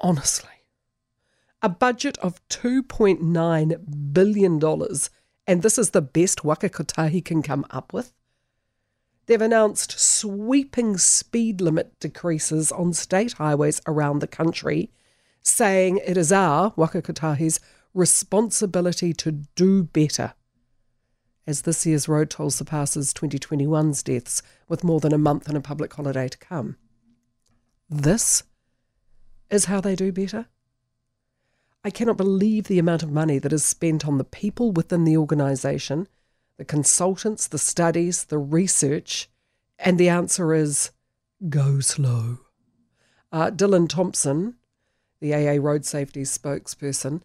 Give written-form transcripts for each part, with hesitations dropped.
Honestly. A budget of $2.9 billion, and this is the best Waka Kotahi can come up with. They've announced sweeping speed limit decreases on state highways around the country, saying it is our, Waka Kotahi's, responsibility to do better, as this year's road toll surpasses 2021's deaths, with more than a month and a public holiday to come. This is how they do better? I cannot believe the amount of money that is spent on the people within the organisation, the consultants, the studies, the research, and the answer is go slow. Dylan Thompson, the AA Road Safety spokesperson,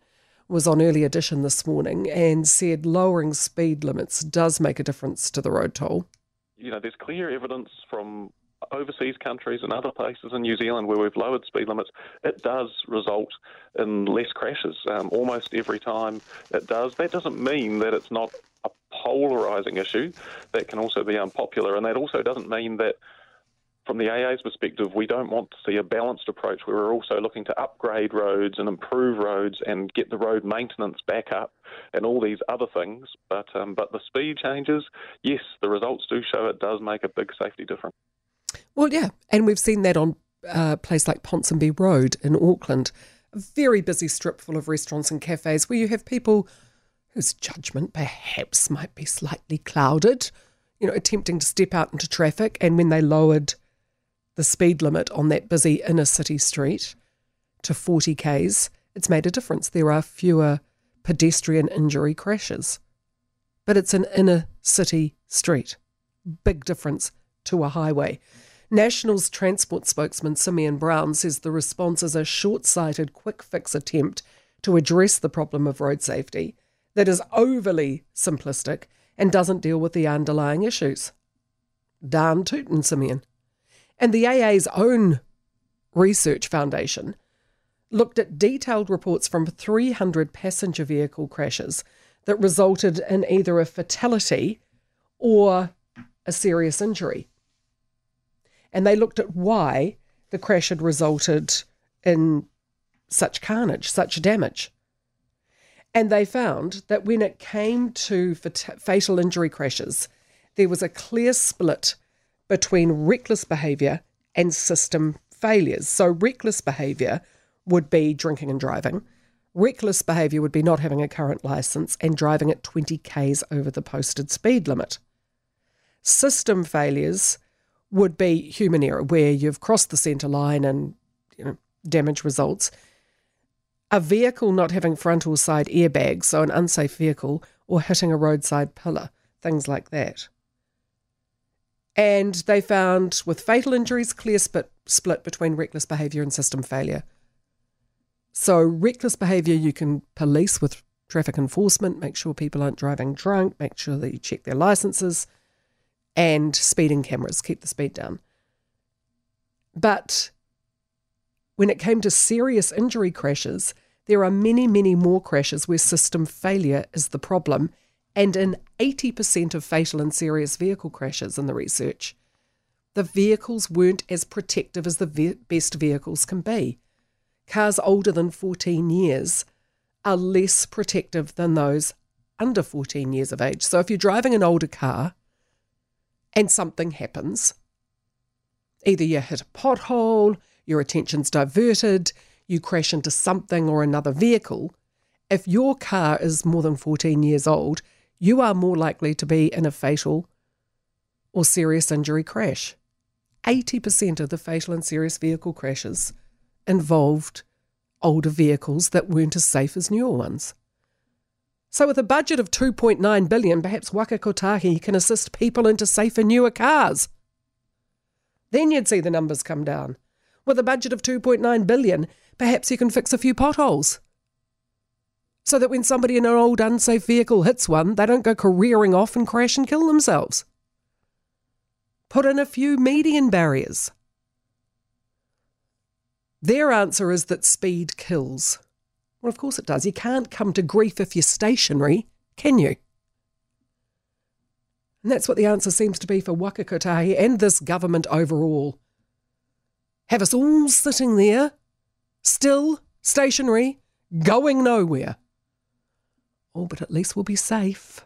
was on Early Edition this morning and said lowering speed limits does make a difference to the road toll. You know, there's clear evidence from overseas countries and other places in New Zealand where we've lowered speed limits, it does result in less crashes almost every time it does. That doesn't mean that it's not a polarising issue. That can also be unpopular, and that also doesn't mean that from the AA's perspective, we don't want to see a balanced approach where we're also looking to upgrade roads and improve roads and get the road maintenance back up and all these other things. But the speed changes, yes, the results do show it does make a big safety difference. Well, yeah, and we've seen that on a place like Ponsonby Road in Auckland, a very busy strip full of restaurants and cafes where you have people whose judgment perhaps might be slightly clouded, you know, attempting to step out into traffic, and when they lowered the speed limit on that busy inner city street to 40 k's, it's made a difference. There are fewer pedestrian injury crashes. But it's an inner city street. Big difference to a highway. National's transport spokesman Simeon Brown says the response is a short-sighted quick-fix attempt to address the problem of road safety that is overly simplistic and doesn't deal with the underlying issues. Darn tootin', Simeon. And the AA's own research foundation looked at detailed reports from 300 passenger vehicle crashes that resulted in either a fatality or a serious injury. And they looked at why the crash had resulted in such carnage, such damage. And they found that when it came to fatal injury crashes, there was a clear split between reckless behaviour and system failures. So reckless behaviour would be drinking and driving. Reckless behaviour would be not having a current licence and driving at 20 k's over the posted speed limit. System failures would be human error, where you've crossed the centre line and, you know, damage results. A vehicle not having front or side airbags, so an unsafe vehicle, or hitting a roadside pillar, things like that. And they found, with fatal injuries, clear split between reckless behaviour and system failure. So reckless behaviour you can police with traffic enforcement, make sure people aren't driving drunk, make sure that you check their licences, and speeding cameras, keep the speed down. But when it came to serious injury crashes, there are many, many more crashes where system failure is the problem. And in 80% of fatal and serious vehicle crashes in the research, the vehicles weren't as protective as the best vehicles can be. Cars older than 14 years are less protective than those under 14 years of age. So if you're driving an older car and something happens, either you hit a pothole, your attention's diverted, you crash into something or another vehicle, if your car is more than 14 years old, you are more likely to be in a fatal or serious injury crash. 80% of the fatal and serious vehicle crashes involved older vehicles that weren't as safe as newer ones. So with a budget of $2.9 billion, perhaps Waka Kotahi can assist people into safer, newer cars. Then you'd see the numbers come down. With a budget of $2.9 billion, perhaps you can fix a few potholes, so that when somebody in an old unsafe vehicle hits one, they don't go careering off and crash and kill themselves. Put in a few median barriers. Their answer is that speed kills. Well, of course it does. You can't come to grief if you're stationary, can you? And that's what the answer seems to be for Waka Kotahi and this government overall. Have us all sitting there, still stationary, going nowhere. Oh, but at least we'll be safe.